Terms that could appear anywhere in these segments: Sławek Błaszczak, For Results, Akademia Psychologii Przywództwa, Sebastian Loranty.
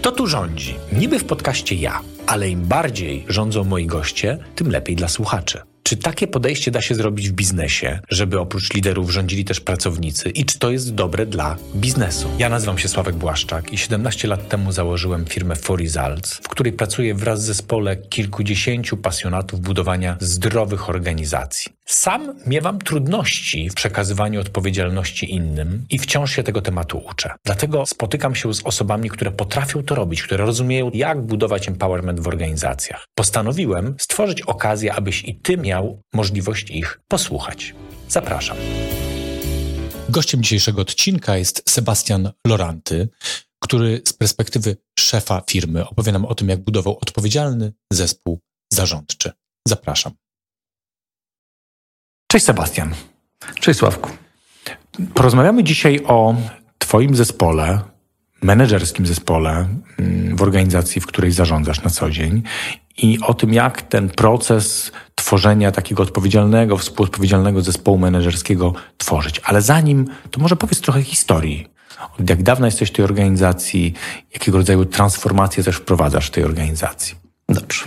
Kto tu rządzi? Niby w podcaście ja, ale im bardziej rządzą moi goście, tym lepiej dla słuchaczy. Czy takie podejście da się zrobić w biznesie, żeby oprócz liderów rządzili też pracownicy i czy to jest dobre dla biznesu? Ja nazywam się Sławek Błaszczak i 17 lat temu założyłem firmę For Results, w której pracuję wraz z zespole kilkudziesięciu pasjonatów budowania zdrowych organizacji. Sam miewam trudności w przekazywaniu odpowiedzialności innym i wciąż się tego tematu uczę. Dlatego spotykam się z osobami, które potrafią to robić, które rozumieją, jak budować empowerment w organizacjach. Postanowiłem stworzyć okazję, abyś i ty miał możliwość ich posłuchać. Zapraszam. Gościem dzisiejszego odcinka jest Sebastian Loranty, który z perspektywy szefa firmy opowie nam o tym, jak budował odpowiedzialny zespół zarządczy. Zapraszam. Cześć Sebastian. Cześć Sławku. Porozmawiamy dzisiaj o twoim zespole, menedżerskim zespole w organizacji, w której zarządzasz na co dzień i o tym, jak ten proces tworzenia takiego odpowiedzialnego, współodpowiedzialnego zespołu menedżerskiego tworzyć. Ale zanim, to może powiedz trochę historii. Od jak dawna jesteś w tej organizacji? Jakiego rodzaju transformacje też wprowadzasz w tej organizacji? Dobrze.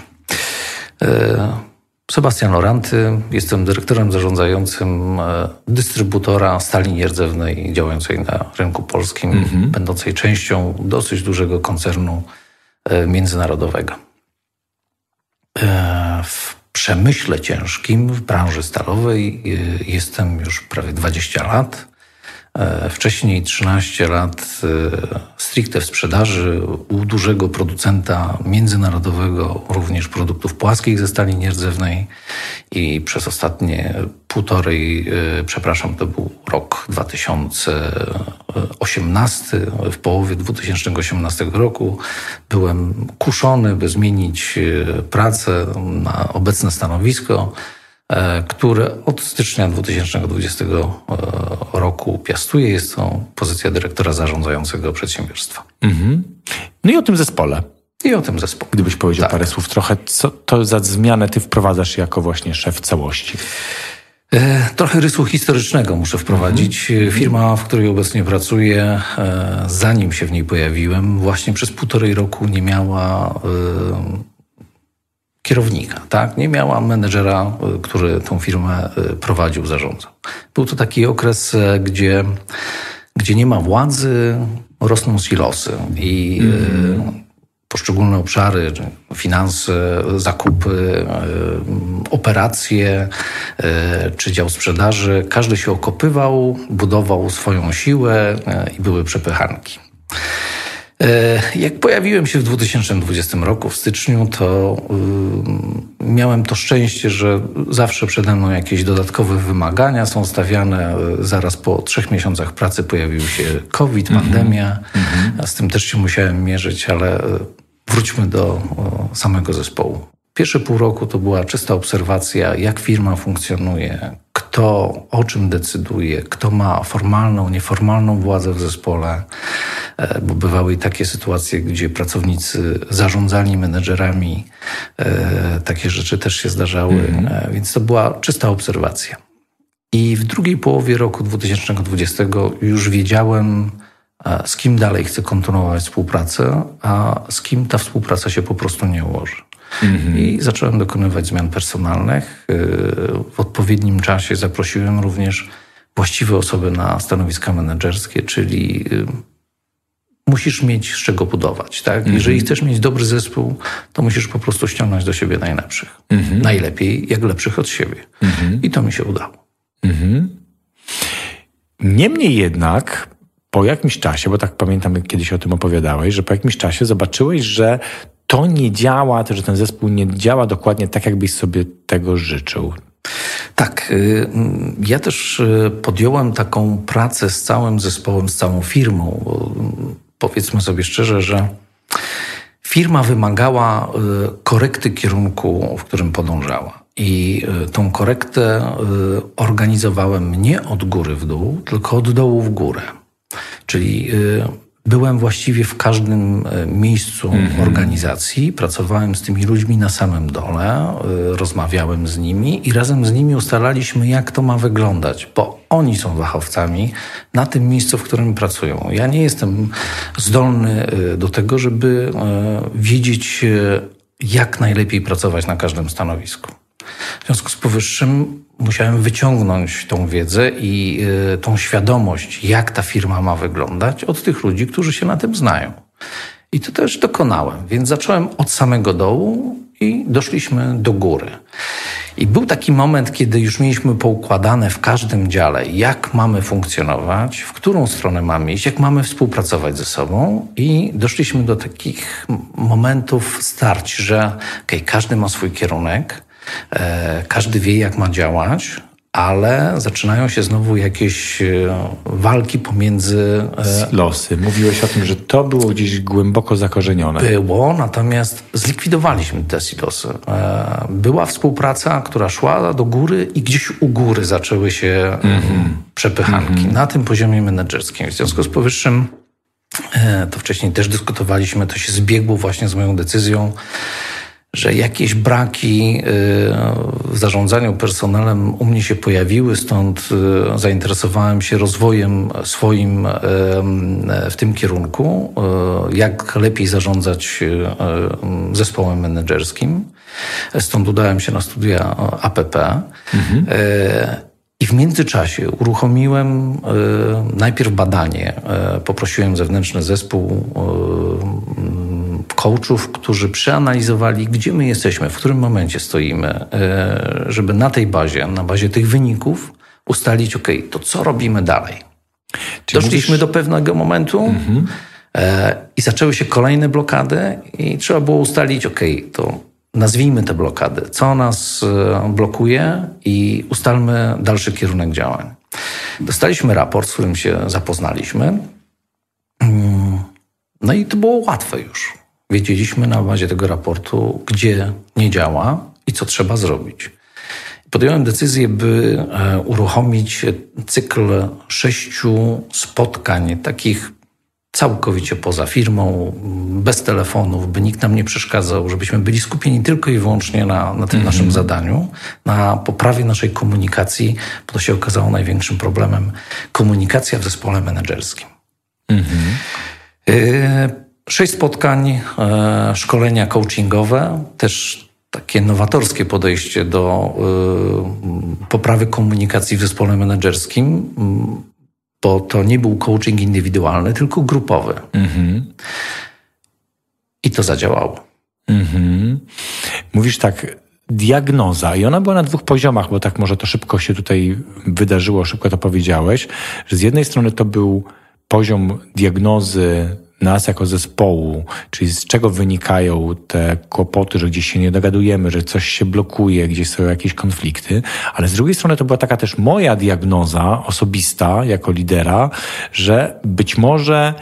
Sebastian Loranty, jestem dyrektorem zarządzającym dystrybutora stali nierdzewnej działającej na rynku polskim, będącej częścią dosyć dużego koncernu międzynarodowego. W przemyśle ciężkim, w branży stalowej jestem już prawie 20 lat. Wcześniej 13 lat stricte w sprzedaży u dużego producenta międzynarodowego również produktów płaskich ze stali nierdzewnej i przez ostatnie to był rok 2018, w połowie 2018 roku byłem kuszony, by zmienić pracę na obecne stanowisko, które od stycznia 2020 roku piastuje. Jest to pozycja dyrektora zarządzającego przedsiębiorstwa. No i o tym zespole. Gdybyś powiedział parę słów trochę, co to za zmianę ty wprowadzasz jako właśnie szef całości? Trochę rysu historycznego muszę wprowadzić. Firma, w której obecnie pracuję, zanim się w niej pojawiłem, właśnie przez 1,5 roku nie miała kierownika, tak? Nie miała menedżera, który tą firmę prowadził, zarządzał. Był to taki okres, gdzie nie ma władzy, rosną silosy i poszczególne obszary, finanse, zakupy, operacje czy dział sprzedaży, każdy się okopywał, budował swoją siłę i były przepychanki. Jak pojawiłem się w 2020 roku, w styczniu, to miałem to szczęście, że zawsze przede mną jakieś dodatkowe wymagania są stawiane. Zaraz po 3 miesiącach pracy pojawił się COVID, pandemia. Z tym też się musiałem mierzyć, ale wróćmy do samego zespołu. Pierwsze pół roku to była czysta obserwacja, jak firma funkcjonuje, kto o czym decyduje, kto ma formalną, nieformalną władzę w zespole, bo bywały i takie sytuacje, gdzie pracownicy zarządzali menedżerami, takie rzeczy też się zdarzały, więc to była czysta obserwacja. I w drugiej połowie roku 2020 już wiedziałem, z kim dalej chcę kontynuować współpracę, a z kim ta współpraca się po prostu nie ułoży. I zacząłem dokonywać zmian personalnych. W odpowiednim czasie zaprosiłem również właściwe osoby na stanowiska menedżerskie, czyli musisz mieć z czego budować, tak? Jeżeli chcesz mieć dobry zespół, to musisz po prostu ściągnąć do siebie najlepszych. Najlepiej, jak lepszych od siebie. I to mi się udało. Niemniej jednak po jakimś czasie, bo tak pamiętam, jak kiedyś o tym opowiadałeś, że po jakimś czasie zobaczyłeś, że to nie działa, że ten zespół nie działa dokładnie tak, jakbyś sobie tego życzył. Tak. Ja też podjąłem taką pracę z całym zespołem, z całą firmą. Bo powiedzmy sobie szczerze, że firma wymagała korekty kierunku, w którym podążała. I tą korektę organizowałem nie od góry w dół, tylko od dołu w górę. Czyli byłem właściwie w każdym miejscu organizacji, pracowałem z tymi ludźmi na samym dole, rozmawiałem z nimi i razem z nimi ustalaliśmy, jak to ma wyglądać, bo oni są fachowcami na tym miejscu, w którym pracują. Ja nie jestem zdolny do tego, żeby wiedzieć, jak najlepiej pracować na każdym stanowisku. W związku z powyższym musiałem wyciągnąć tą wiedzę i tą świadomość, jak ta firma ma wyglądać, od tych ludzi, którzy się na tym znają. I to też dokonałem, więc zacząłem od samego dołu i doszliśmy do góry. I był taki moment, kiedy już mieliśmy poukładane w każdym dziale, jak mamy funkcjonować, w którą stronę mamy iść, jak mamy współpracować ze sobą, i doszliśmy do takich momentów starć, że każdy ma swój kierunek, każdy wie, jak ma działać, ale zaczynają się znowu jakieś walki pomiędzy... Losy. Mówiłeś o tym, że to było gdzieś głęboko zakorzenione. Było, natomiast zlikwidowaliśmy te silosy. Była współpraca, która szła do góry i gdzieś u góry zaczęły się przepychanki na tym poziomie menedżerskim. W związku z powyższym, to wcześniej też dyskutowaliśmy, to się zbiegło właśnie z moją decyzją, że jakieś braki w zarządzaniu personelem u mnie się pojawiły, stąd zainteresowałem się rozwojem swoim w tym kierunku, jak lepiej zarządzać zespołem menedżerskim. Stąd udałem się na studia APP. I w międzyczasie uruchomiłem najpierw badanie. Poprosiłem zewnętrzny zespół coachów, którzy przeanalizowali, gdzie my jesteśmy, w którym momencie stoimy, żeby na tej bazie, na bazie tych wyników ustalić, to co robimy dalej. Czyli doszliśmy do pewnego momentu i zaczęły się kolejne blokady i trzeba było ustalić, to nazwijmy te blokady, co nas blokuje i ustalmy dalszy kierunek działań. Dostaliśmy raport, z którym się zapoznaliśmy. No i to było łatwe już. Wiedzieliśmy na bazie tego raportu, gdzie nie działa i co trzeba zrobić. Podjąłem decyzję, by uruchomić cykl 6 spotkań, takich całkowicie poza firmą, bez telefonów, by nikt nam nie przeszkadzał, żebyśmy byli skupieni tylko i wyłącznie na tym naszym zadaniu, na poprawie naszej komunikacji, bo to się okazało największym problemem. Komunikacja w zespole menedżerskim. 6 spotkań, szkolenia coachingowe, też takie nowatorskie podejście do poprawy komunikacji w zespole menedżerskim, bo to nie był coaching indywidualny, tylko grupowy. I to zadziałało. Mówisz tak, diagnoza, i ona była na 2 poziomach, bo tak może to szybko się tutaj wydarzyło, szybko to powiedziałeś, że z jednej strony to był poziom diagnozy nas jako zespołu, czyli z czego wynikają te kłopoty, że gdzieś się nie dogadujemy, że coś się blokuje, gdzieś są jakieś konflikty, ale z drugiej strony to była taka też moja diagnoza osobista jako lidera, że być może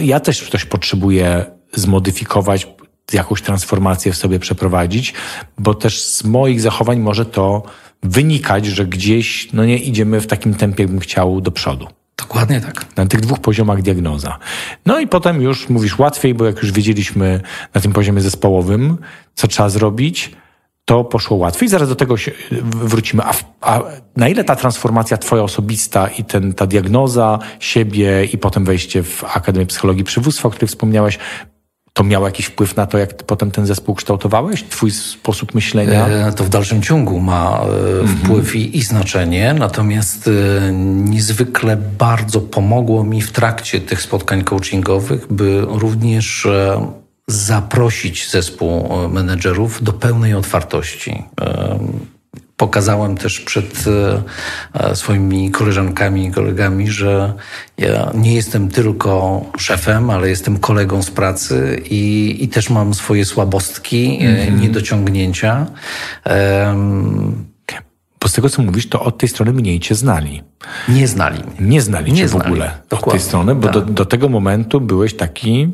ja też coś potrzebuję zmodyfikować, jakąś transformację w sobie przeprowadzić, bo też z moich zachowań może to wynikać, że gdzieś nie idziemy w takim tempie, jakbym chciał, do przodu. Dokładnie tak. Na tych 2 poziomach diagnoza. No i potem już mówisz łatwiej, bo jak już wiedzieliśmy na tym poziomie zespołowym, co trzeba zrobić, to poszło łatwiej. Zaraz do tego się wrócimy. A na ile ta transformacja twoja osobista i ta diagnoza siebie i potem wejście w Akademię Psychologii Przywództwa, o której wspomniałeś, to miało jakiś wpływ na to, jak potem ten zespół kształtowałeś? Twój sposób myślenia? To w dalszym ciągu ma wpływ i znaczenie, natomiast niezwykle bardzo pomogło mi w trakcie tych spotkań coachingowych, by również zaprosić zespół menedżerów do pełnej otwartości. Pokazałem też przed swoimi koleżankami i kolegami, że ja nie jestem tylko szefem, ale jestem kolegą z pracy i też mam swoje słabostki, niedociągnięcia. Bo z tego, co mówisz, to od tej strony mniej cię znali. Nie znali mnie. Nie znali cię w ogóle od tej strony, bo do tego momentu byłeś taki...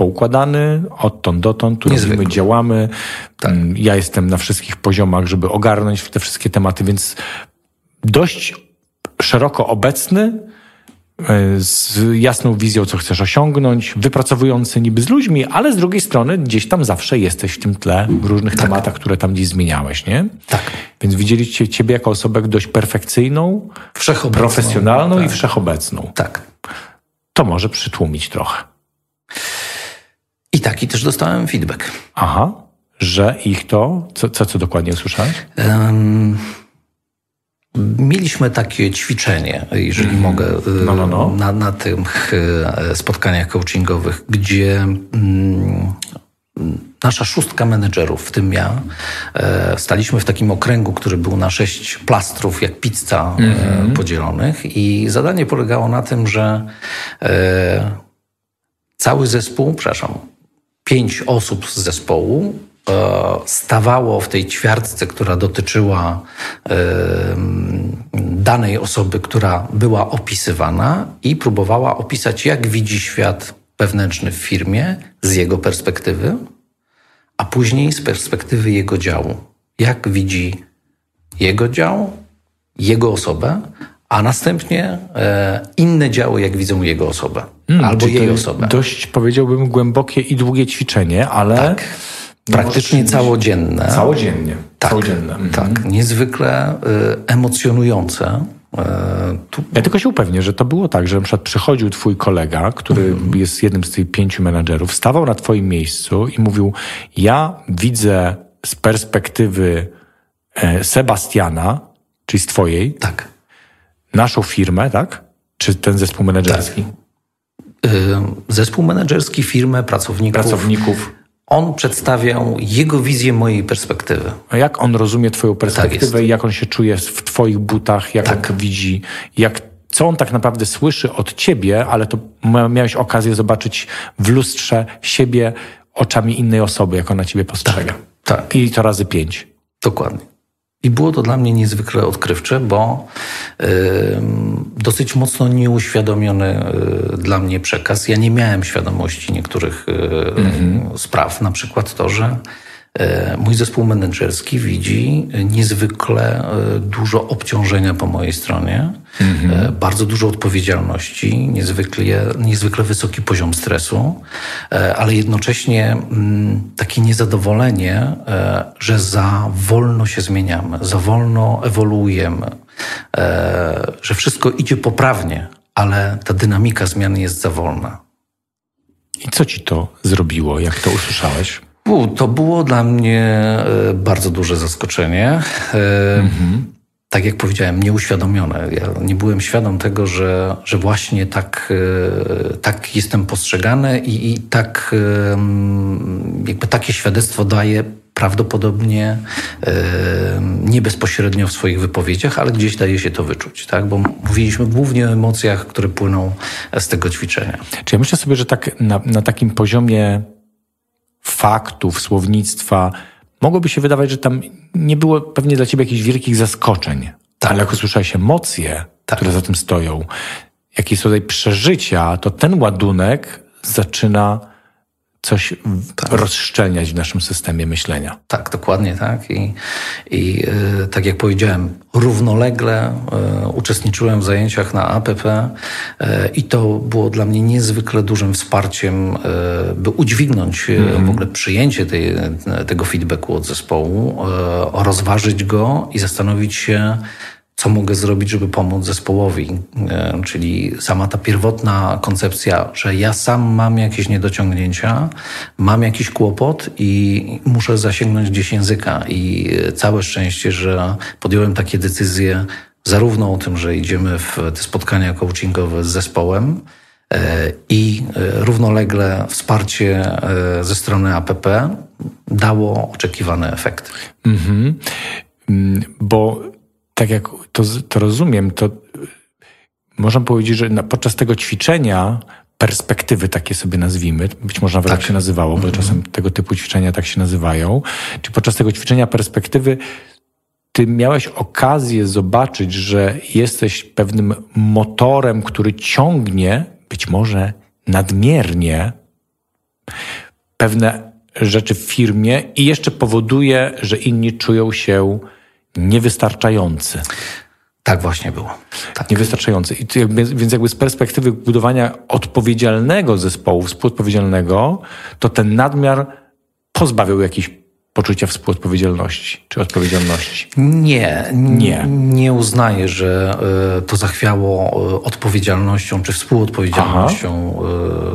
poukładany, odtąd dotąd, tu robimy, działamy. Tak. Ja jestem na wszystkich poziomach, żeby ogarnąć te wszystkie tematy, więc dość szeroko obecny z jasną wizją, co chcesz osiągnąć, wypracowujący niby z ludźmi, ale z drugiej strony gdzieś tam zawsze jesteś w tym tle w różnych tematach, które tam gdzieś zmieniałeś, nie? Tak. Więc widzieliście ciebie jako osobę dość perfekcyjną, profesjonalną i wszechobecną. Tak. To może przytłumić trochę. I taki też dostałem feedback. Aha, że ich to... Co dokładnie usłyszałeś? Mieliśmy takie ćwiczenie, jeżeli mogę, na tych spotkaniach coachingowych, gdzie nasza szóstka menedżerów, w tym ja, staliśmy w takim okręgu, który był na 6 plastrów, jak pizza, podzielonych, i zadanie polegało na tym, że cały zespół, 5 osób z zespołu stawało w tej ćwiartce, która dotyczyła danej osoby, która była opisywana, i próbowała opisać, jak widzi świat wewnętrzny w firmie z jego perspektywy, a później z perspektywy jego działu. Jak widzi jego dział, jego osobę, a następnie inne działy, jak widzą jego osobę albo jej osobę. Dość, powiedziałbym, głębokie i długie ćwiczenie, ale... Tak. Praktycznie całodzienne. Całodziennie. Tak, całodzienne. Tak. Niezwykle emocjonujące. Ja tylko się upewnię, że to było tak, że na przykład przychodził twój kolega, który jest jednym z tych 5 menadżerów, stawał na twoim miejscu i mówił: ja widzę z perspektywy Sebastiana, czyli z twojej, tak, naszą firmę, tak? Czy ten zespół menedżerski? Tak. Zespół menedżerski, firmę, pracowników. On przedstawiał jego wizję mojej perspektywy. A jak on rozumie twoją perspektywę, tak, jak on się czuje w twoich butach, jak tak on to widzi, co on tak naprawdę słyszy od ciebie, ale to miałeś okazję zobaczyć w lustrze siebie oczami innej osoby, jak ona ciebie postrzega. Tak, tak. I to razy 5. Dokładnie. I było to dla mnie niezwykle odkrywcze, bo dosyć mocno nieuświadomiony dla mnie przekaz. Ja nie miałem świadomości niektórych spraw. Na przykład to, że mój zespół menedżerski widzi niezwykle dużo obciążenia po mojej stronie, bardzo dużo odpowiedzialności, niezwykle wysoki poziom stresu, ale jednocześnie takie niezadowolenie, że za wolno się zmieniamy, za wolno ewoluujemy, że wszystko idzie poprawnie, ale ta dynamika zmian jest za wolna. I co ci to zrobiło, jak to usłyszałeś? To było dla mnie bardzo duże zaskoczenie. Tak jak powiedziałem, nieuświadomione. Ja nie byłem świadom tego, że właśnie tak jestem postrzegany i tak jakby takie świadectwo daję prawdopodobnie nie bezpośrednio w swoich wypowiedziach, ale gdzieś daje się to wyczuć, tak? Bo mówiliśmy głównie o emocjach, które płyną z tego ćwiczenia. Czy ja myślę sobie, że tak na takim poziomie faktów, słownictwa, mogłoby się wydawać, że tam nie było pewnie dla ciebie jakichś wielkich zaskoczeń. Tak. Ale jak usłyszałeś emocje, tak, które za tym stoją, jakieś tutaj przeżycia, to ten ładunek zaczyna coś rozszczelniać w naszym systemie myślenia. Tak, dokładnie tak. I tak jak powiedziałem, równolegle uczestniczyłem w zajęciach na APP i to było dla mnie niezwykle dużym wsparciem, by udźwignąć w ogóle przyjęcie tego feedbacku od zespołu, rozważyć go i zastanowić się, co mogę zrobić, żeby pomóc zespołowi. Czyli sama ta pierwotna koncepcja, że ja sam mam jakieś niedociągnięcia, mam jakiś kłopot i muszę zasięgnąć gdzieś języka. I całe szczęście, że podjąłem takie decyzje zarówno o tym, że idziemy w te spotkania coachingowe z zespołem, i równolegle wsparcie ze strony APP dało oczekiwany efekt. Bo tak jak to rozumiem, to można powiedzieć, że podczas tego ćwiczenia perspektywy, takie sobie nazwijmy, być może nawet tak się nazywało, bo czasem tego typu ćwiczenia tak się nazywają, czy podczas tego ćwiczenia perspektywy ty miałeś okazję zobaczyć, że jesteś pewnym motorem, który ciągnie, być może nadmiernie, pewne rzeczy w firmie i jeszcze powoduje, że inni czują się niewystarczający. Tak właśnie było. Tak. Niewystarczający. I więc jakby z perspektywy budowania odpowiedzialnego zespołu, współodpowiedzialnego, to ten nadmiar pozbawiał jakichś poczucia współodpowiedzialności czy odpowiedzialności. Nie uznaję, że to zachwiało odpowiedzialnością czy współodpowiedzialnością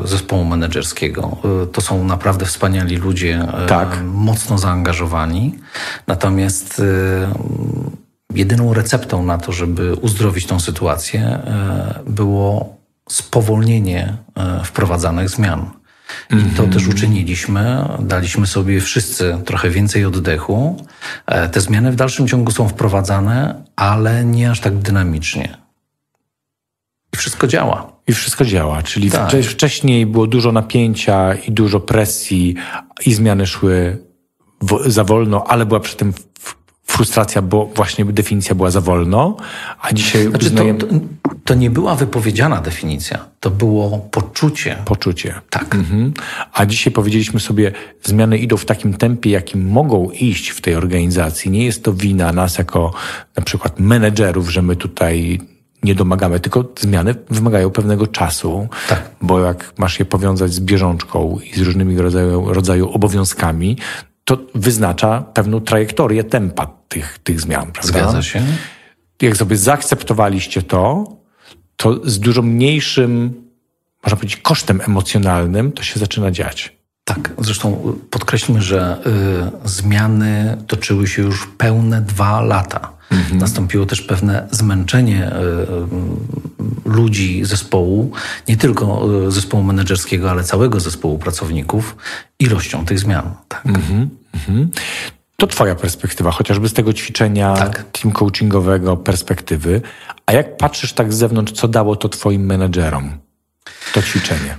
zespołu menedżerskiego. To są naprawdę wspaniali ludzie, mocno zaangażowani. Natomiast jedyną receptą na to, żeby uzdrowić tą sytuację, było spowolnienie wprowadzanych zmian. I to też uczyniliśmy. Daliśmy sobie wszyscy trochę więcej oddechu. Te zmiany w dalszym ciągu są wprowadzane, ale nie aż tak dynamicznie. I wszystko działa. Czyli wcześniej było dużo napięcia i dużo presji i zmiany szły za wolno, ale była przy tym frustracja, bo właśnie definicja była za wolno, a dzisiaj uznajemy... To nie była wypowiedziana definicja, to było poczucie. Tak. A dzisiaj powiedzieliśmy sobie, zmiany idą w takim tempie, jakim mogą iść w tej organizacji. Nie jest to wina nas jako na przykład menedżerów, że my tutaj nie domagamy, tylko zmiany wymagają pewnego czasu, bo jak masz je powiązać z bieżączką i z różnymi rodzaju obowiązkami, to wyznacza pewną trajektorię tempa tych zmian, prawda? Zgadza się. Jak sobie zaakceptowaliście to z dużo mniejszym, można powiedzieć, kosztem emocjonalnym to się zaczyna dziać. Tak, zresztą podkreślmy, że zmiany toczyły się już pełne 2 lata. Nastąpiło też pewne zmęczenie ludzi zespołu, nie tylko zespołu menedżerskiego, ale całego zespołu pracowników ilością tych zmian. Tak. To twoja perspektywa, chociażby z tego ćwiczenia team coachingowego perspektywy. A jak patrzysz tak z zewnątrz, co dało to twoim menedżerom, to ćwiczenie?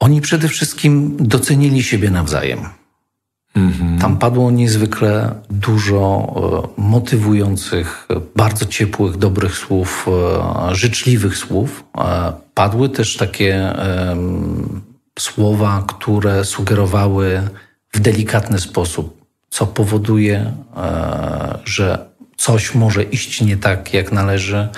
Oni przede wszystkim docenili siebie nawzajem. Tam padło niezwykle dużo motywujących, bardzo ciepłych, dobrych słów, życzliwych słów. Padły też takie słowa, które sugerowały w delikatny sposób, co powoduje, że coś może iść nie tak, jak należy,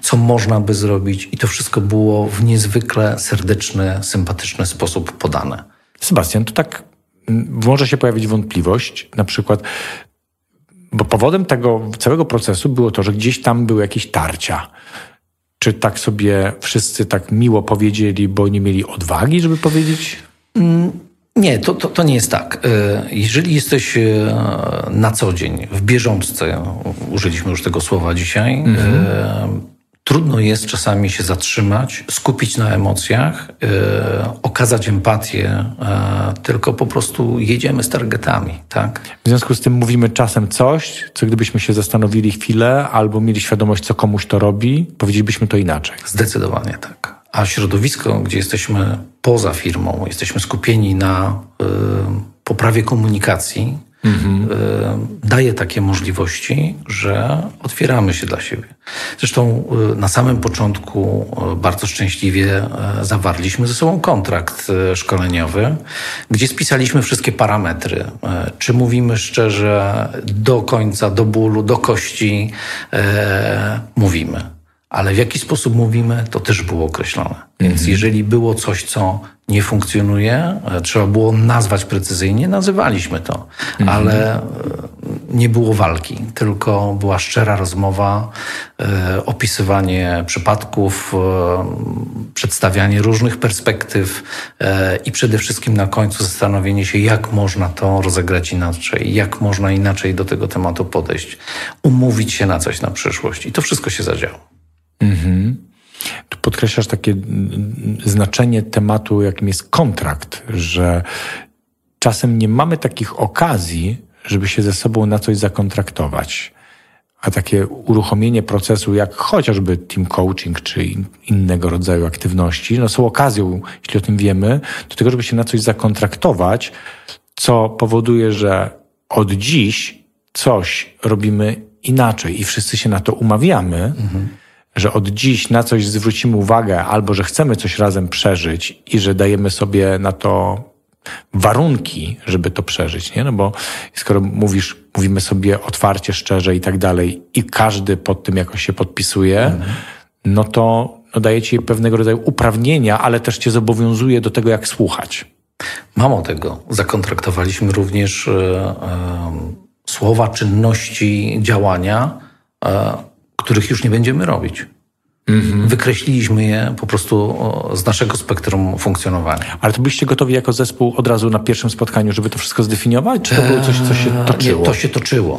co można by zrobić. I to wszystko było w niezwykle serdeczny, sympatyczny sposób podane. Sebastian, to tak może się pojawić wątpliwość, na przykład, bo powodem tego całego procesu było to, że gdzieś tam były jakieś tarcia. Czy tak sobie wszyscy tak miło powiedzieli, bo nie mieli odwagi, żeby powiedzieć? Nie, to nie jest tak. Jeżeli jesteś na co dzień, w bieżączce, użyliśmy już tego słowa dzisiaj, trudno jest czasami się zatrzymać, skupić na emocjach, okazać empatię, tylko po prostu jedziemy z targetami, tak? W związku z tym mówimy czasem coś, co gdybyśmy się zastanowili chwilę albo mieli świadomość, co komuś to robi, powiedzielibyśmy to inaczej. Zdecydowanie tak. A środowisko, gdzie jesteśmy poza firmą, jesteśmy skupieni na poprawie komunikacji, daje takie możliwości, że otwieramy się dla siebie. Zresztą na samym początku bardzo szczęśliwie zawarliśmy ze sobą kontrakt szkoleniowy, gdzie spisaliśmy wszystkie parametry. Czy mówimy szczerze, do końca, do bólu, do kości mówimy. Ale w jaki sposób mówimy, to też było określone. Więc jeżeli było coś, co nie funkcjonuje, trzeba było nazwać precyzyjnie, nazywaliśmy to. Ale nie było walki, tylko była szczera rozmowa, opisywanie przypadków, przedstawianie różnych perspektyw i przede wszystkim na końcu zastanowienie się, jak można to rozegrać inaczej, jak można inaczej do tego tematu podejść, umówić się na coś na przyszłość. I to wszystko się zadziało. Tu podkreślasz takie znaczenie tematu, jakim jest kontrakt, że czasem nie mamy takich okazji, żeby się ze sobą na coś zakontraktować. A takie uruchomienie procesu, jak chociażby team coaching czy innego rodzaju aktywności, są okazją, jeśli o tym wiemy, do tego, żeby się na coś zakontraktować, co powoduje, że od dziś coś robimy inaczej i wszyscy się na to umawiamy, że od dziś na coś zwrócimy uwagę albo że chcemy coś razem przeżyć i że dajemy sobie na to warunki, żeby to przeżyć, nie? No bo skoro mówimy sobie otwarcie, szczerze i tak dalej i każdy pod tym jakoś się podpisuje, no to daje ci pewnego rodzaju uprawnienia, ale też cię zobowiązuje do tego, jak słuchać. Mało tego, zakontraktowaliśmy również słowa, czynności, działania, których już nie będziemy robić. Mm-hmm. Wykreśliliśmy je po prostu z naszego spektrum funkcjonowania. Ale to byliście gotowi jako zespół od razu na pierwszym spotkaniu, żeby to wszystko zdefiniować? Czy to było coś, co się toczyło? Nie,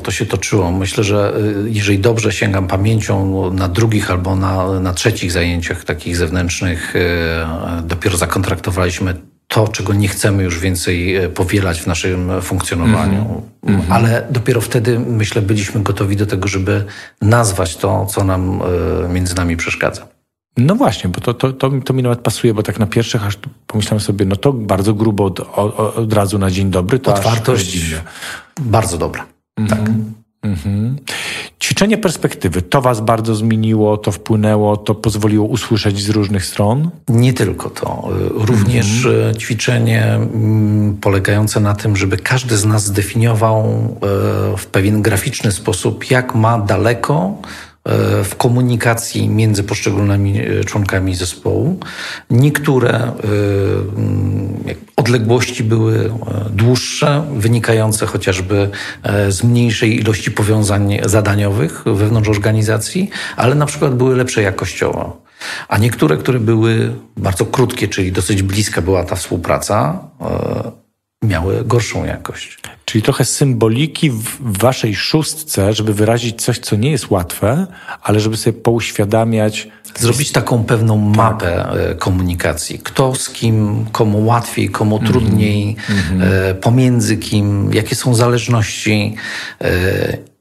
to się toczyło. Myślę, że jeżeli dobrze sięgam pamięcią, na drugich albo na trzecich zajęciach takich zewnętrznych dopiero zakontraktowaliśmy to, czego nie chcemy już więcej powielać w naszym funkcjonowaniu. Mm-hmm. Ale dopiero wtedy, myślę, byliśmy gotowi do tego, żeby nazwać to, co nam między nami przeszkadza. No właśnie, bo to mi nawet pasuje, bo tak na pierwszych aż pomyślałem sobie, no to bardzo grubo od razu na dzień dobry. To otwartość bardzo dobra. Mm-hmm. Tak. Mm-hmm. Ćwiczenie perspektywy. To was bardzo zmieniło, to wpłynęło, to pozwoliło usłyszeć z różnych stron? Nie tylko to. Również ćwiczenie polegające na tym, żeby każdy z nas zdefiniował w pewien graficzny sposób, jak ma daleko w komunikacji między poszczególnymi członkami zespołu. Niektóre odległości były dłuższe, wynikające chociażby z mniejszej ilości powiązań zadaniowych wewnątrz organizacji, ale na przykład były lepsze jakościowo. A niektóre, które były bardzo krótkie, czyli dosyć bliska była ta współpraca, miały gorszą jakość. Czyli trochę symboliki w waszej szóstce, żeby wyrazić coś, co nie jest łatwe, ale żeby sobie pouświadamiać... Zrobić taką pewną mapę komunikacji. Kto z kim, komu łatwiej, komu trudniej, pomiędzy kim, jakie są zależności.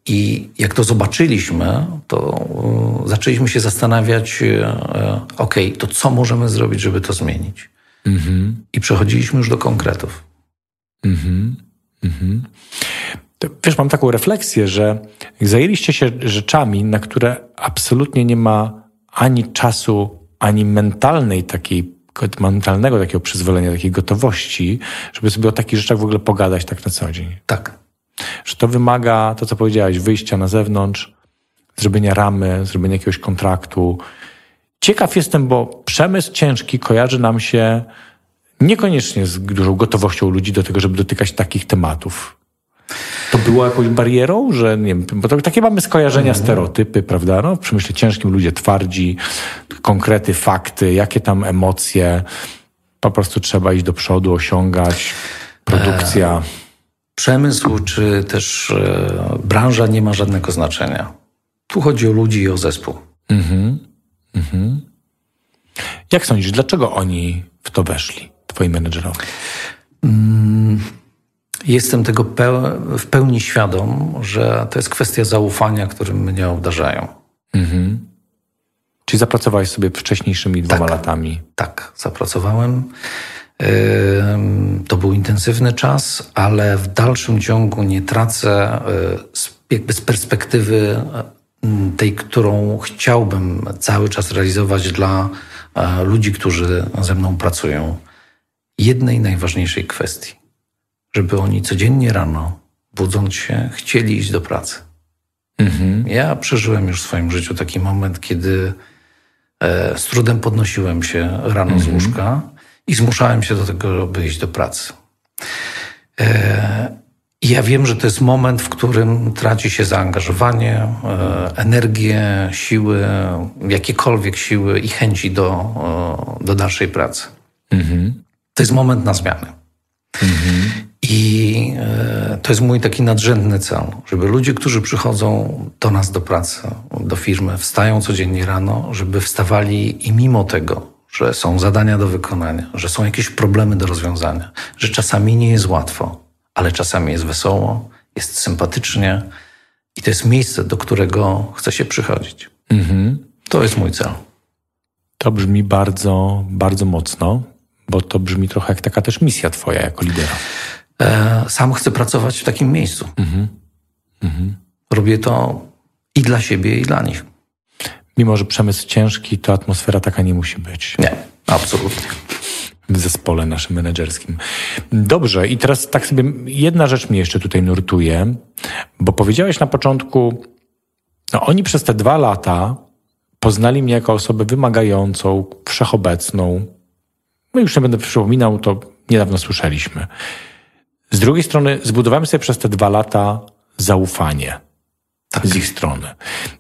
I jak to zobaczyliśmy, to zaczęliśmy się zastanawiać, okej, to co możemy zrobić, żeby to zmienić? I przechodziliśmy już do konkretów. Wiesz, mam taką refleksję, że zajęliście się rzeczami, na które absolutnie nie ma ani czasu, ani mentalnego takiego przyzwolenia, takiej gotowości, żeby sobie o takich rzeczach w ogóle pogadać tak na co dzień. Tak. Że to wymaga, to co powiedziałeś, wyjścia na zewnątrz, zrobienia ramy, zrobienia jakiegoś kontraktu. Ciekaw jestem, bo przemysł ciężki kojarzy nam się niekoniecznie z dużą gotowością ludzi do tego, żeby dotykać takich tematów. To było jakąś barierą, że nie wiem, bo to, takie mamy skojarzenia, stereotypy, prawda? No, w przemyśle ciężkim ludzie twardzi, konkrety, fakty, jakie tam emocje. Po prostu trzeba iść do przodu, osiągać, produkcja. Przemysł czy też branża nie ma żadnego znaczenia. Tu chodzi o ludzi i o zespół. Jak sądzisz, dlaczego oni w to weszli, twoi menedżerowie? Jestem tego w pełni świadom, że to jest kwestia zaufania, którym mnie obdarzają. Czyli zapracowałeś sobie wcześniejszymi 2 latami? Tak, zapracowałem. To był intensywny czas, ale w dalszym ciągu nie tracę jakby z perspektywy tej, którą chciałbym cały czas realizować dla ludzi, którzy ze mną pracują, jednej najważniejszej kwestii. Żeby oni codziennie rano, budząc się, chcieli iść do pracy. Ja przeżyłem już w swoim życiu taki moment, kiedy z trudem podnosiłem się rano z łóżka i zmuszałem się do tego, żeby iść do pracy. Ja wiem, że to jest moment, w którym traci się zaangażowanie, energię, siły, jakiekolwiek siły i chęci do dalszej pracy. To jest moment na zmianę. I to jest mój taki nadrzędny cel, żeby ludzie, którzy przychodzą do nas do pracy, do firmy, wstają codziennie rano, żeby wstawali i mimo tego, że są zadania do wykonania, że są jakieś problemy do rozwiązania, że czasami nie jest łatwo, ale czasami jest wesoło, jest sympatycznie i to jest miejsce, do którego chce się przychodzić. To jest mój cel. To brzmi bardzo, bardzo mocno, bo to brzmi trochę jak taka też misja twoja jako lidera. Sam chcę pracować w takim miejscu. Robię to i dla siebie, i dla nich. Mimo że przemysł ciężki, to atmosfera taka nie musi być. Nie, absolutnie. w zespole naszym menedżerskim. Dobrze, i teraz tak sobie jedna rzecz mnie jeszcze tutaj nurtuje, bo powiedziałeś na początku, no oni przez te 2 lata poznali mnie jako osobę wymagającą, wszechobecną. No już nie będę przypominał, to niedawno słyszeliśmy. Z drugiej strony zbudowałem sobie przez te 2 lata zaufanie z ich strony.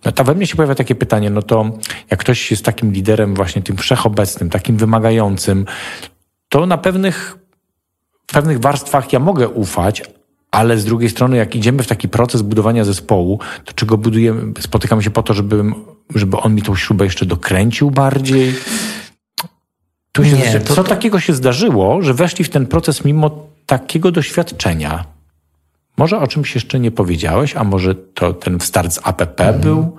No to we mnie się pojawia takie pytanie, no to jak ktoś jest takim liderem właśnie tym wszechobecnym, takim wymagającym, to na pewnych warstwach ja mogę ufać, ale z drugiej strony jak idziemy w taki proces budowania zespołu, to czy go budujemy, spotykamy się po to, żeby on mi tą śrubę jeszcze dokręcił bardziej? Tu się co takiego się zdarzyło, że weszli w ten proces mimo takiego doświadczenia? Może o czymś jeszcze nie powiedziałeś, a może to ten start z APP był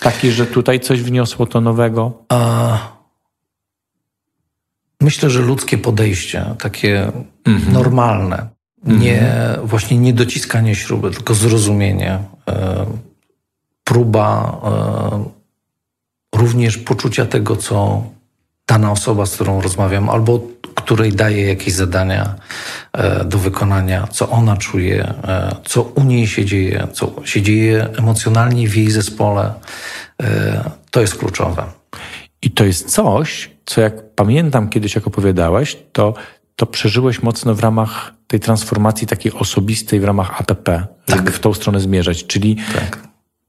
taki, że tutaj coś wniosło to nowego? Myślę, że ludzkie podejście, takie normalne, właśnie nie dociskanie śruby, tylko zrozumienie, próba również poczucia tego, co dana osoba, z którą rozmawiam, albo której daje jakieś zadania do wykonania, co ona czuje, co u niej się dzieje, co się dzieje emocjonalnie w jej zespole, to jest kluczowe. I to jest coś, co jak pamiętam kiedyś, jak opowiadałeś, to przeżyłeś mocno w ramach tej transformacji takiej osobistej, w ramach APP, żeby w tą stronę zmierzać, czyli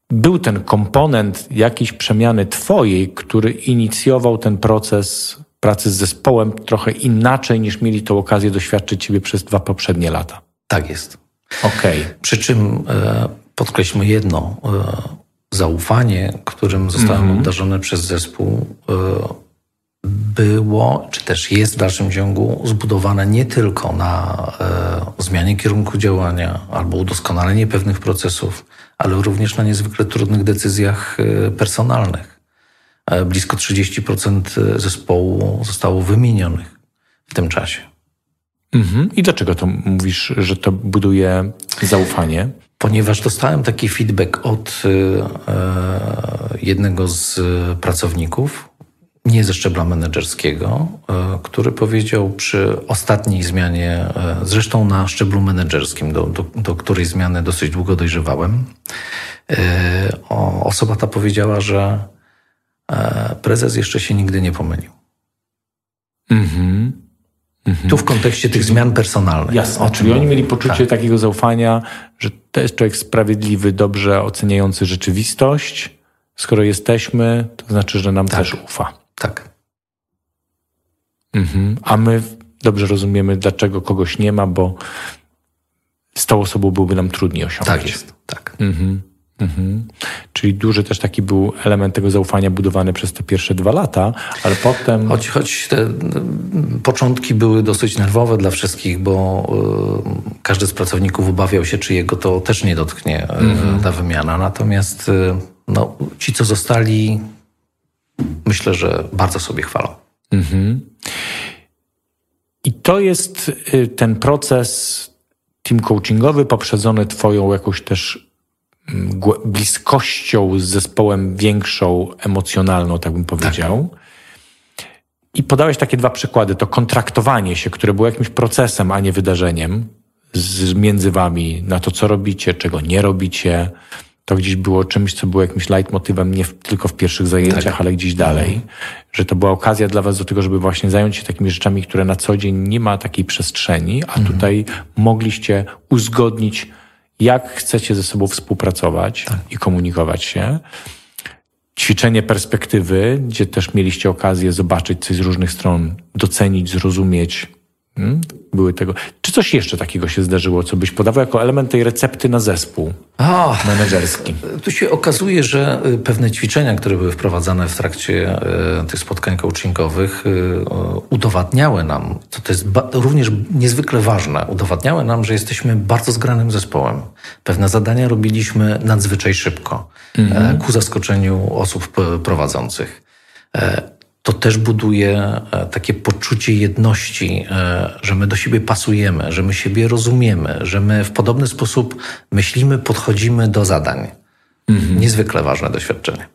był ten komponent jakiejś przemiany twojej, który inicjował ten proces pracy z zespołem trochę inaczej niż mieli tę okazję doświadczyć ciebie przez 2 poprzednie lata. Tak jest. Okej. Przy czym podkreślmy jedno. Zaufanie, którym zostałem obdarzony przez zespół, było, czy też jest w dalszym ciągu zbudowane nie tylko na zmianie kierunku działania albo udoskonalenie pewnych procesów, ale również na niezwykle trudnych decyzjach personalnych. Blisko 30% zespołu zostało wymienionych w tym czasie. I dlaczego to mówisz, że to buduje zaufanie? Ponieważ dostałem taki feedback od jednego z pracowników, nie ze szczebla menedżerskiego, który powiedział przy ostatniej zmianie, zresztą na szczeblu menedżerskim, do której zmiany dosyć długo dojrzewałem, osoba ta powiedziała, że prezes jeszcze się nigdy nie pomylił. Tu w kontekście tych zmian personalnych. Jasne, czyli oni mieli poczucie takiego zaufania, że to jest człowiek sprawiedliwy, dobrze oceniający rzeczywistość. Skoro jesteśmy, to znaczy, że nam też ufa. Tak. A my dobrze rozumiemy, dlaczego kogoś nie ma, bo z tą osobą byłoby nam trudniej osiągnąć. Tak jest, tak. Czyli duży też taki był element tego zaufania budowany przez te pierwsze 2 lata, ale potem... Choć te początki były dosyć nerwowe dla wszystkich, bo każdy z pracowników obawiał się, czy jego to też nie dotknie ta wymiana. Natomiast ci, co zostali... Myślę, że bardzo sobie chwalą. I to jest ten proces team coachingowy poprzedzony twoją jakąś też bliskością z zespołem większą, emocjonalną, tak bym powiedział. Tak. I podałeś takie 2 przykłady. To kontraktowanie się, które było jakimś procesem, a nie wydarzeniem między wami na to, co robicie, czego nie robicie. To gdzieś było czymś, co było jakimś leitmotywem nie tylko w pierwszych zajęciach, ale gdzieś dalej. Że to była okazja dla was do tego, żeby właśnie zająć się takimi rzeczami, które na co dzień nie ma takiej przestrzeni, a tutaj mogliście uzgodnić, jak chcecie ze sobą współpracować i komunikować się. Ćwiczenie perspektywy, gdzie też mieliście okazję zobaczyć coś z różnych stron, docenić, zrozumieć. Były tego. Czy coś jeszcze takiego się zdarzyło, co byś podawał jako element tej recepty na zespół menedżerski? Tu się okazuje, że pewne ćwiczenia, które były wprowadzane w trakcie tych spotkań coachingowych, udowadniały nam, to jest również niezwykle ważne, udowadniały nam, że jesteśmy bardzo zgranym zespołem. Pewne zadania robiliśmy nadzwyczaj szybko, ku zaskoczeniu osób prowadzących. To też buduje takie poczucie jedności, że my do siebie pasujemy, że my siebie rozumiemy, że my w podobny sposób myślimy, podchodzimy do zadań. Niezwykle ważne doświadczenie.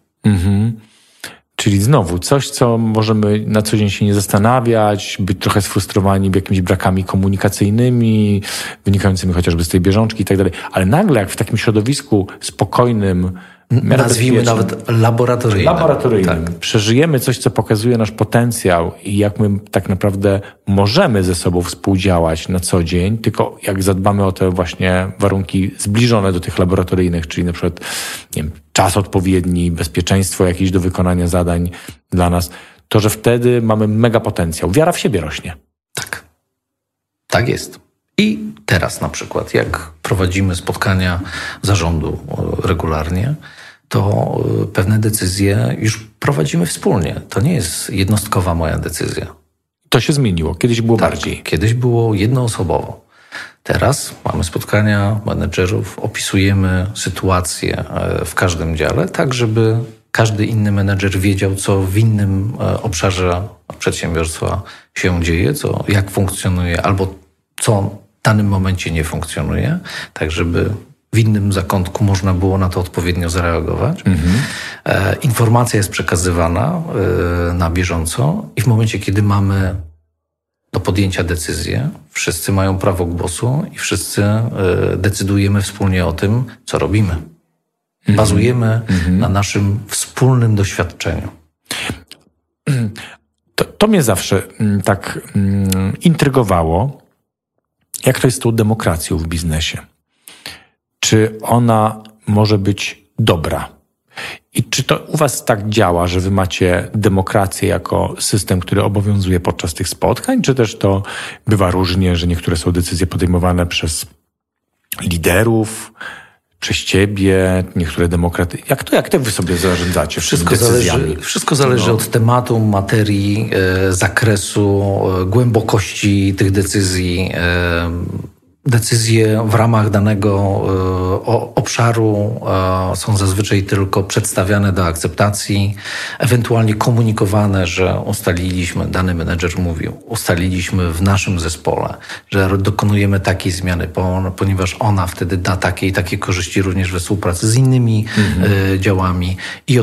Czyli znowu coś, co możemy na co dzień się nie zastanawiać, być trochę sfrustrowani jakimiś brakami komunikacyjnymi, wynikającymi chociażby z tej bieżączki i tak dalej. Ale nagle, jak w takim środowisku spokojnym, nazwijmy nawet laboratoryjnym, tak, przeżyjemy coś, co pokazuje nasz potencjał i jak my tak naprawdę możemy ze sobą współdziałać na co dzień, tylko jak zadbamy o te właśnie warunki zbliżone do tych laboratoryjnych, czyli na przykład nie wiem, czas odpowiedni, bezpieczeństwo jakieś do wykonania zadań dla nas, to że wtedy mamy mega potencjał. Wiara w siebie rośnie. Tak. Tak jest. I teraz na przykład, jak prowadzimy spotkania zarządu regularnie, to pewne decyzje już prowadzimy wspólnie. To nie jest jednostkowa moja decyzja. To się zmieniło. Kiedyś było tak, bardziej. Kiedyś było jednoosobowo. Teraz mamy spotkania menedżerów, opisujemy sytuację w każdym dziale, tak żeby każdy inny menedżer wiedział, co w innym obszarze przedsiębiorstwa się dzieje, co, jak funkcjonuje, albo co w danym momencie nie funkcjonuje, tak żeby w innym zakątku można było na to odpowiednio zareagować. Informacja jest przekazywana na bieżąco i w momencie, kiedy mamy do podjęcia decyzję, wszyscy mają prawo głosu i wszyscy decydujemy wspólnie o tym, co robimy. Bazujemy na naszym wspólnym doświadczeniu. To mnie zawsze tak intrygowało, jak to jest z tą demokracją w biznesie? Czy ona może być dobra? I czy to u was tak działa, że wy macie demokrację jako system, który obowiązuje podczas tych spotkań? Czy też to bywa różnie, że niektóre są decyzje podejmowane przez liderów, przez ciebie, niektóre demokraty? Jak to wy sobie zarządzacie Wszystko zależy od tematu, materii, zakresu, głębokości tych decyzji. Decyzje w ramach danego obszaru są zazwyczaj tylko przedstawiane do akceptacji, ewentualnie komunikowane, że ustaliliśmy, dany menedżer mówił, ustaliliśmy w naszym zespole, że dokonujemy takiej zmiany, ponieważ ona wtedy da takie i takie korzyści również we współpracy z innymi działami i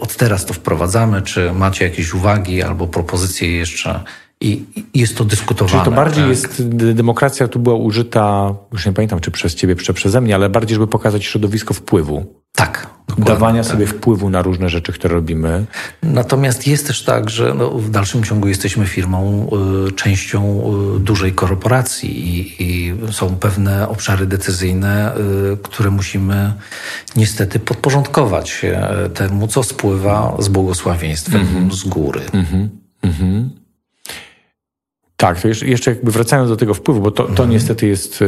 od teraz to wprowadzamy, czy macie jakieś uwagi albo propozycje jeszcze. I jest to dyskutowane. Czyli to bardziej jest, demokracja tu była użyta, już nie pamiętam, czy przez ciebie, czy przeze mnie, ale bardziej, żeby pokazać środowisko wpływu. Tak. Dawania sobie wpływu na różne rzeczy, które robimy. Natomiast jest też tak, że w dalszym ciągu jesteśmy firmą, częścią dużej korporacji i są pewne obszary decyzyjne, które musimy niestety podporządkować się temu, co spływa z błogosławieństwem z góry. Tak, to jeszcze jakby wracając do tego wpływu, bo to niestety jest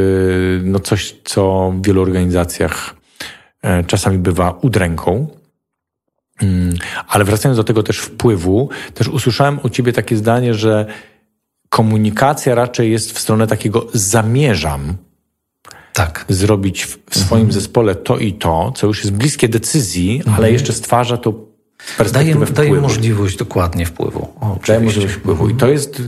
coś, co w wielu organizacjach czasami bywa udręką. Ale wracając do tego też wpływu, też usłyszałem u ciebie takie zdanie, że komunikacja raczej jest w stronę takiego zamierzam zrobić w swoim zespole to i to, co już jest bliskie decyzji, ale jeszcze stwarza to perspektywę wpływu. Daje możliwość dokładnie wpływu. Daje możliwość wpływu i to jest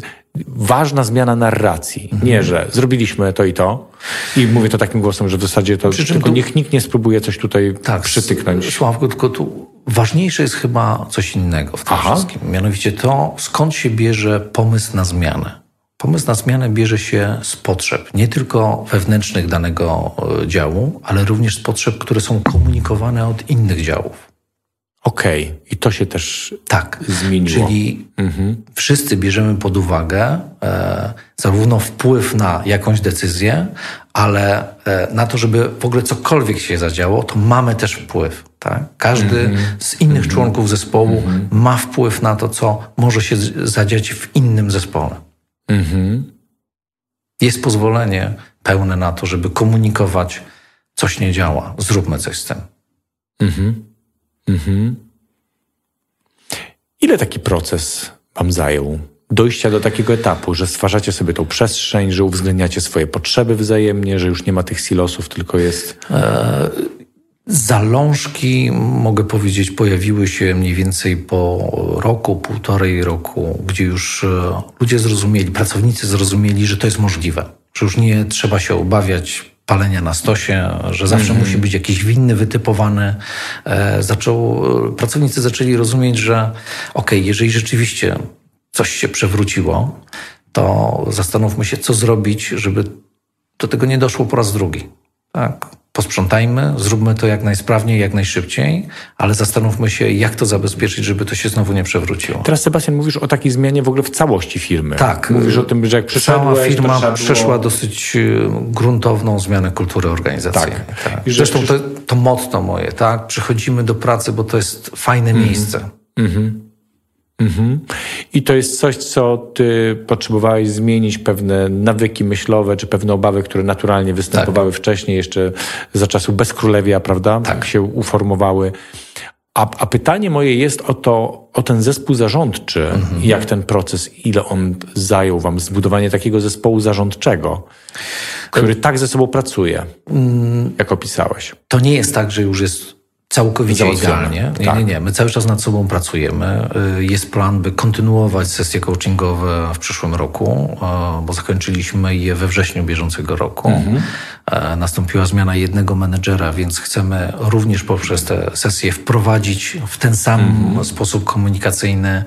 ważna zmiana narracji. Nie, że zrobiliśmy to i to i mówię to takim głosem, że w zasadzie to tylko niech nikt nie spróbuje coś tutaj przytyknąć. Sławku, tylko tu ważniejsze jest chyba coś innego w tym wszystkim. Mianowicie to, skąd się bierze pomysł na zmianę. Pomysł na zmianę bierze się z potrzeb, nie tylko wewnętrznych danego działu, ale również z potrzeb, które są komunikowane od innych działów. Okej. I to się też zmieniło. Czyli wszyscy bierzemy pod uwagę zarówno wpływ na jakąś decyzję, ale na to, żeby w ogóle cokolwiek się zadziało, to mamy też wpływ. Tak? Każdy z innych członków zespołu ma wpływ na to, co może się zadziać w innym zespole. Jest pozwolenie pełne na to, żeby komunikować, coś nie działa, zróbmy coś z tym. Ile taki proces wam zajął? Dojścia do takiego etapu, że stwarzacie sobie tą przestrzeń, że uwzględniacie swoje potrzeby wzajemnie, że już nie ma tych silosów, tylko jest... Zalążki, mogę powiedzieć, pojawiły się mniej więcej po roku, półtorej roku, gdzie już pracownicy zrozumieli, że to jest możliwe, że już nie trzeba się obawiać palenia na stosie, że zawsze musi być jakieś winny wytypowane. Pracownicy zaczęli rozumieć, że okej, jeżeli rzeczywiście coś się przewróciło, to zastanówmy się, co zrobić, żeby do tego nie doszło po raz drugi. Tak? Posprzątajmy, zróbmy to jak najsprawniej, jak najszybciej, ale zastanówmy się, jak to zabezpieczyć, żeby to się znowu nie przewróciło. Teraz, Sebastian, mówisz o takiej zmianie w ogóle w całości firmy. Tak. Mówisz o tym, że jak przyszedłeś... Cała firma przeszła dosyć gruntowną zmianę kultury organizacyjnej. Tak. Tak. Zresztą to motto moje, tak? Przychodzimy do pracy, bo to jest fajne miejsce. I to jest coś, co ty potrzebowałeś zmienić, pewne nawyki myślowe, czy pewne obawy, które naturalnie występowały wcześniej, jeszcze za czasów bezkrólewia, prawda? Tak. Się uformowały. A pytanie moje jest o ten zespół zarządczy, jak ten proces, ile on zajął wam, zbudowanie takiego zespołu zarządczego, który tak ze sobą pracuje, jak opisałeś. To nie jest tak, że już jest całkowicie idealnie. Nie. My cały czas nad sobą pracujemy. Jest plan, by kontynuować sesje coachingowe w przyszłym roku, bo zakończyliśmy je we wrześniu bieżącego roku. Nastąpiła zmiana jednego menedżera, więc chcemy również poprzez te sesje wprowadzić w ten sam sposób komunikacyjny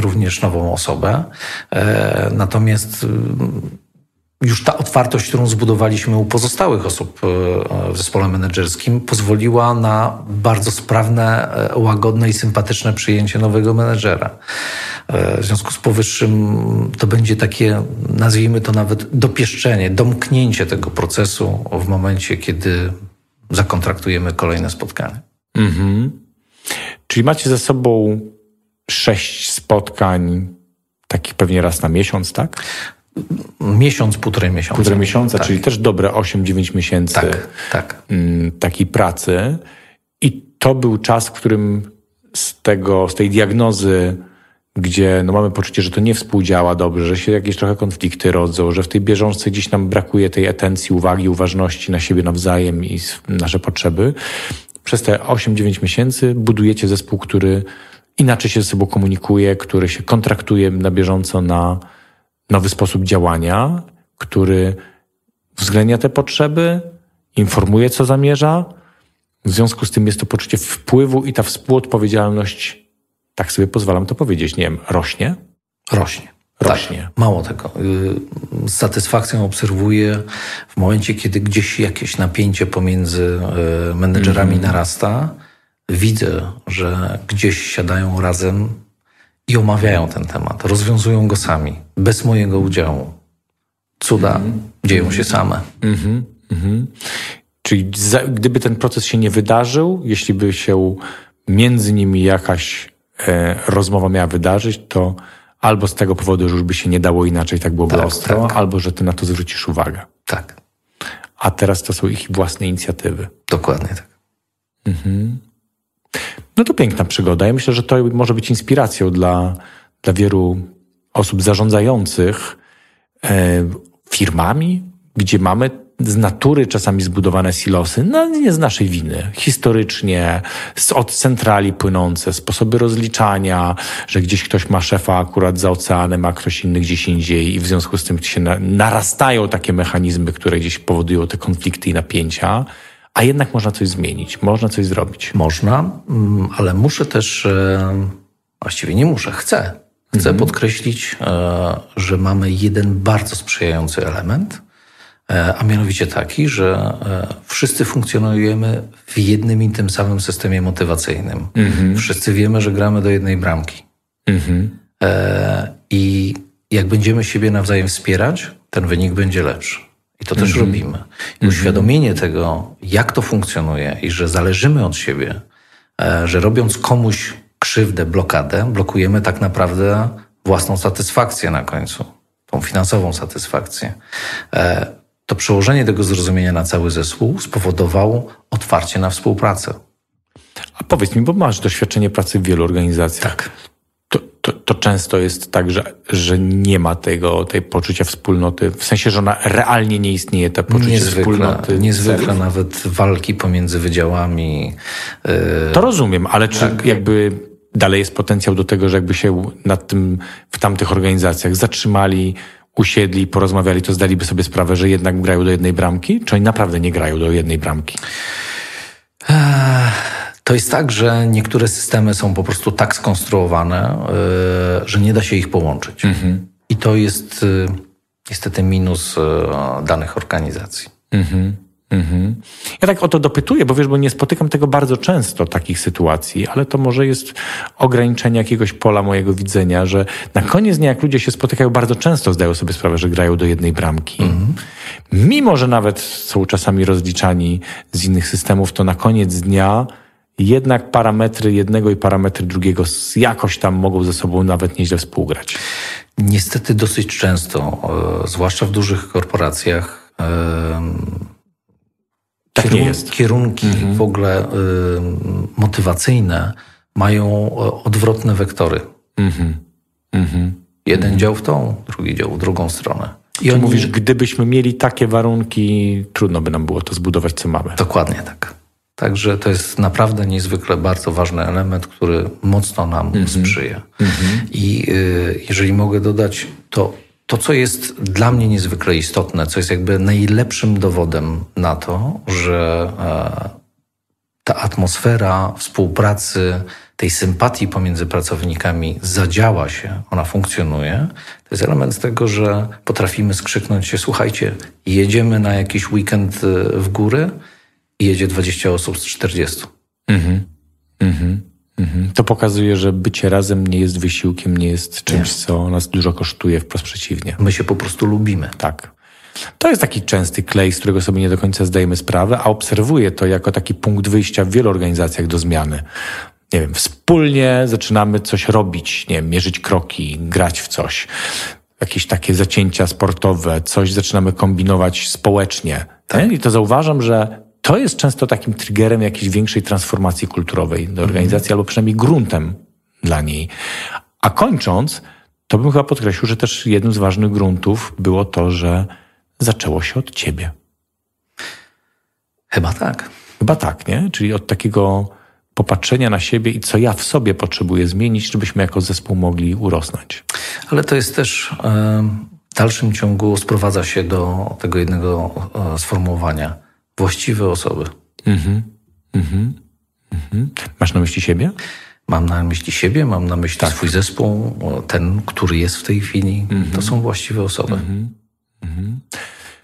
również nową osobę. Natomiast już ta otwartość, którą zbudowaliśmy u pozostałych osób w zespole menedżerskim, pozwoliła na bardzo sprawne, łagodne i sympatyczne przyjęcie nowego menedżera. W związku z powyższym to będzie takie, nazwijmy to nawet dopieszczenie, domknięcie tego procesu w momencie, kiedy zakontraktujemy kolejne spotkanie. Czyli macie za sobą 6 spotkań, takich pewnie raz na miesiąc, tak? Miesiąc, półtorej miesiąca. Półtorej miesiąca, czyli też dobre 8-9 miesięcy takiej pracy. I to był czas, w którym z tej diagnozy, gdzie mamy poczucie, że to nie współdziała dobrze, że się jakieś trochę konflikty rodzą, że w tej bieżączce gdzieś nam brakuje tej atencji, uwagi, uważności na siebie nawzajem i nasze potrzeby. Przez te 8-9 miesięcy budujecie zespół, który inaczej się ze sobą komunikuje, który się kontraktuje na bieżąco na nowy sposób działania, który uwzględnia te potrzeby, informuje, co zamierza. W związku z tym jest to poczucie wpływu i ta współodpowiedzialność, tak sobie pozwalam to powiedzieć, nie wiem, rośnie? Rośnie. Tak, mało tego. Z satysfakcją obserwuję w momencie, kiedy gdzieś jakieś napięcie pomiędzy menedżerami narasta. Widzę, że gdzieś siadają razem i omawiają ten temat, rozwiązują go sami, bez mojego udziału. Cuda dzieją się same. Czyli gdyby ten proces się nie wydarzył, jeśli by się między nimi jakaś rozmowa miała wydarzyć, to albo z tego powodu, że już by się nie dało inaczej, tak byłoby ostro, albo że ty na to zwrócisz uwagę. Tak. A teraz to są ich własne inicjatywy. Dokładnie tak. No to piękna przygoda. Ja myślę, że to może być inspiracją dla wielu osób zarządzających firmami, gdzie mamy z natury czasami zbudowane silosy, no nie z naszej winy. Historycznie, od centrali płynące, sposoby rozliczania, że gdzieś ktoś ma szefa akurat za oceanem, a ktoś inny gdzieś indziej i w związku z tym się narastają takie mechanizmy, które gdzieś powodują te konflikty i napięcia. A jednak można coś zmienić, można coś zrobić. Można, ale muszę też, właściwie nie muszę, chcę podkreślić, że mamy jeden bardzo sprzyjający element, a mianowicie taki, że wszyscy funkcjonujemy w jednym i tym samym systemie motywacyjnym. Wszyscy wiemy, że gramy do jednej bramki. I jak będziemy siebie nawzajem wspierać, ten wynik będzie lepszy. I to też robimy. I uświadomienie tego, jak to funkcjonuje i że zależymy od siebie, że robiąc komuś krzywdę, blokadę, blokujemy tak naprawdę własną satysfakcję na końcu, tą finansową satysfakcję. To przełożenie tego zrozumienia na cały zespół spowodowało otwarcie na współpracę. A powiedz mi, bo masz doświadczenie pracy w wielu organizacjach. Tak. To często jest tak, że nie ma tej poczucia wspólnoty, w sensie, że ona realnie nie istnieje, to poczucie wspólnoty. Niezwykle nawet walki pomiędzy wydziałami. To rozumiem, ale czy jakby dalej jest potencjał do tego, że jakby się nad tym w tamtych organizacjach zatrzymali, usiedli, porozmawiali, to zdaliby sobie sprawę, że jednak grają do jednej bramki? Czy oni naprawdę nie grają do jednej bramki? To jest tak, że niektóre systemy są po prostu tak skonstruowane, że nie da się ich połączyć. Mhm. I to jest niestety minus danych organizacji. Mhm. Mhm. Ja tak o to dopytuję, bo wiesz, bo nie spotykam tego bardzo często, takich sytuacji, ale to może jest ograniczenie jakiegoś pola mojego widzenia, że na koniec dnia, jak ludzie się spotykają, bardzo często zdają sobie sprawę, że grają do jednej bramki. Mhm. Mimo że nawet są czasami rozliczani z innych systemów, to na koniec dnia jednak parametry jednego i parametry drugiego jakoś tam mogą ze sobą nawet nieźle współgrać. Niestety dosyć często, zwłaszcza w dużych korporacjach, tak nie jest. Kierunki w ogóle motywacyjne mają odwrotne wektory. Jeden dział w tą, drugi dział w drugą stronę. I oni... mówisz, gdybyśmy mieli takie warunki, trudno by nam było to zbudować, co mamy. Dokładnie tak. Także to jest naprawdę niezwykle bardzo ważny element, który mocno nam sprzyja. I jeżeli mogę dodać, to co jest dla mnie niezwykle istotne, co jest jakby najlepszym dowodem na to, że ta atmosfera współpracy, tej sympatii pomiędzy pracownikami zadziała się, ona funkcjonuje, to jest element tego, że potrafimy skrzyknąć się, słuchajcie, jedziemy na jakiś weekend w góry i jedzie 20 osób z 40. To pokazuje, że bycie razem nie jest wysiłkiem, nie jest czymś, co nas dużo kosztuje, wprost przeciwnie. My się po prostu lubimy. Tak. To jest taki częsty klej, z którego sobie nie do końca zdajemy sprawę, a obserwuję to jako taki punkt wyjścia w wielu organizacjach do zmiany. Nie wiem, wspólnie zaczynamy coś robić, nie wiem, mierzyć kroki, grać w coś. Jakieś takie zacięcia sportowe, coś zaczynamy kombinować społecznie. Tak? I to zauważam, że to jest często takim triggerem jakiejś większej transformacji kulturowej do organizacji, albo przynajmniej gruntem dla niej. A kończąc, to bym chyba podkreślił, że też jednym z ważnych gruntów było to, że zaczęło się od ciebie. Chyba tak. Chyba tak, nie? Czyli od takiego popatrzenia na siebie i co ja w sobie potrzebuję zmienić, żebyśmy jako zespół mogli urosnąć. Ale to jest też w dalszym ciągu sprowadza się do tego jednego sformułowania. Właściwe osoby. Masz na myśli siebie? Mam na myśli siebie, mam na myśli swój zespół, ten, który jest w tej chwili. To są właściwe osoby.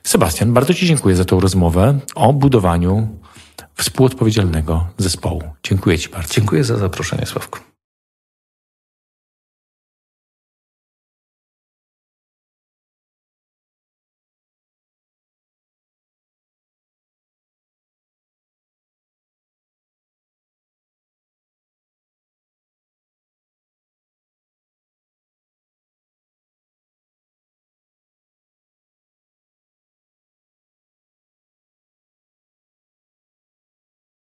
Sebastian, bardzo ci dziękuję za tą rozmowę o budowaniu współodpowiedzialnego zespołu. Dziękuję ci bardzo. Dziękuję za zaproszenie, Sławku.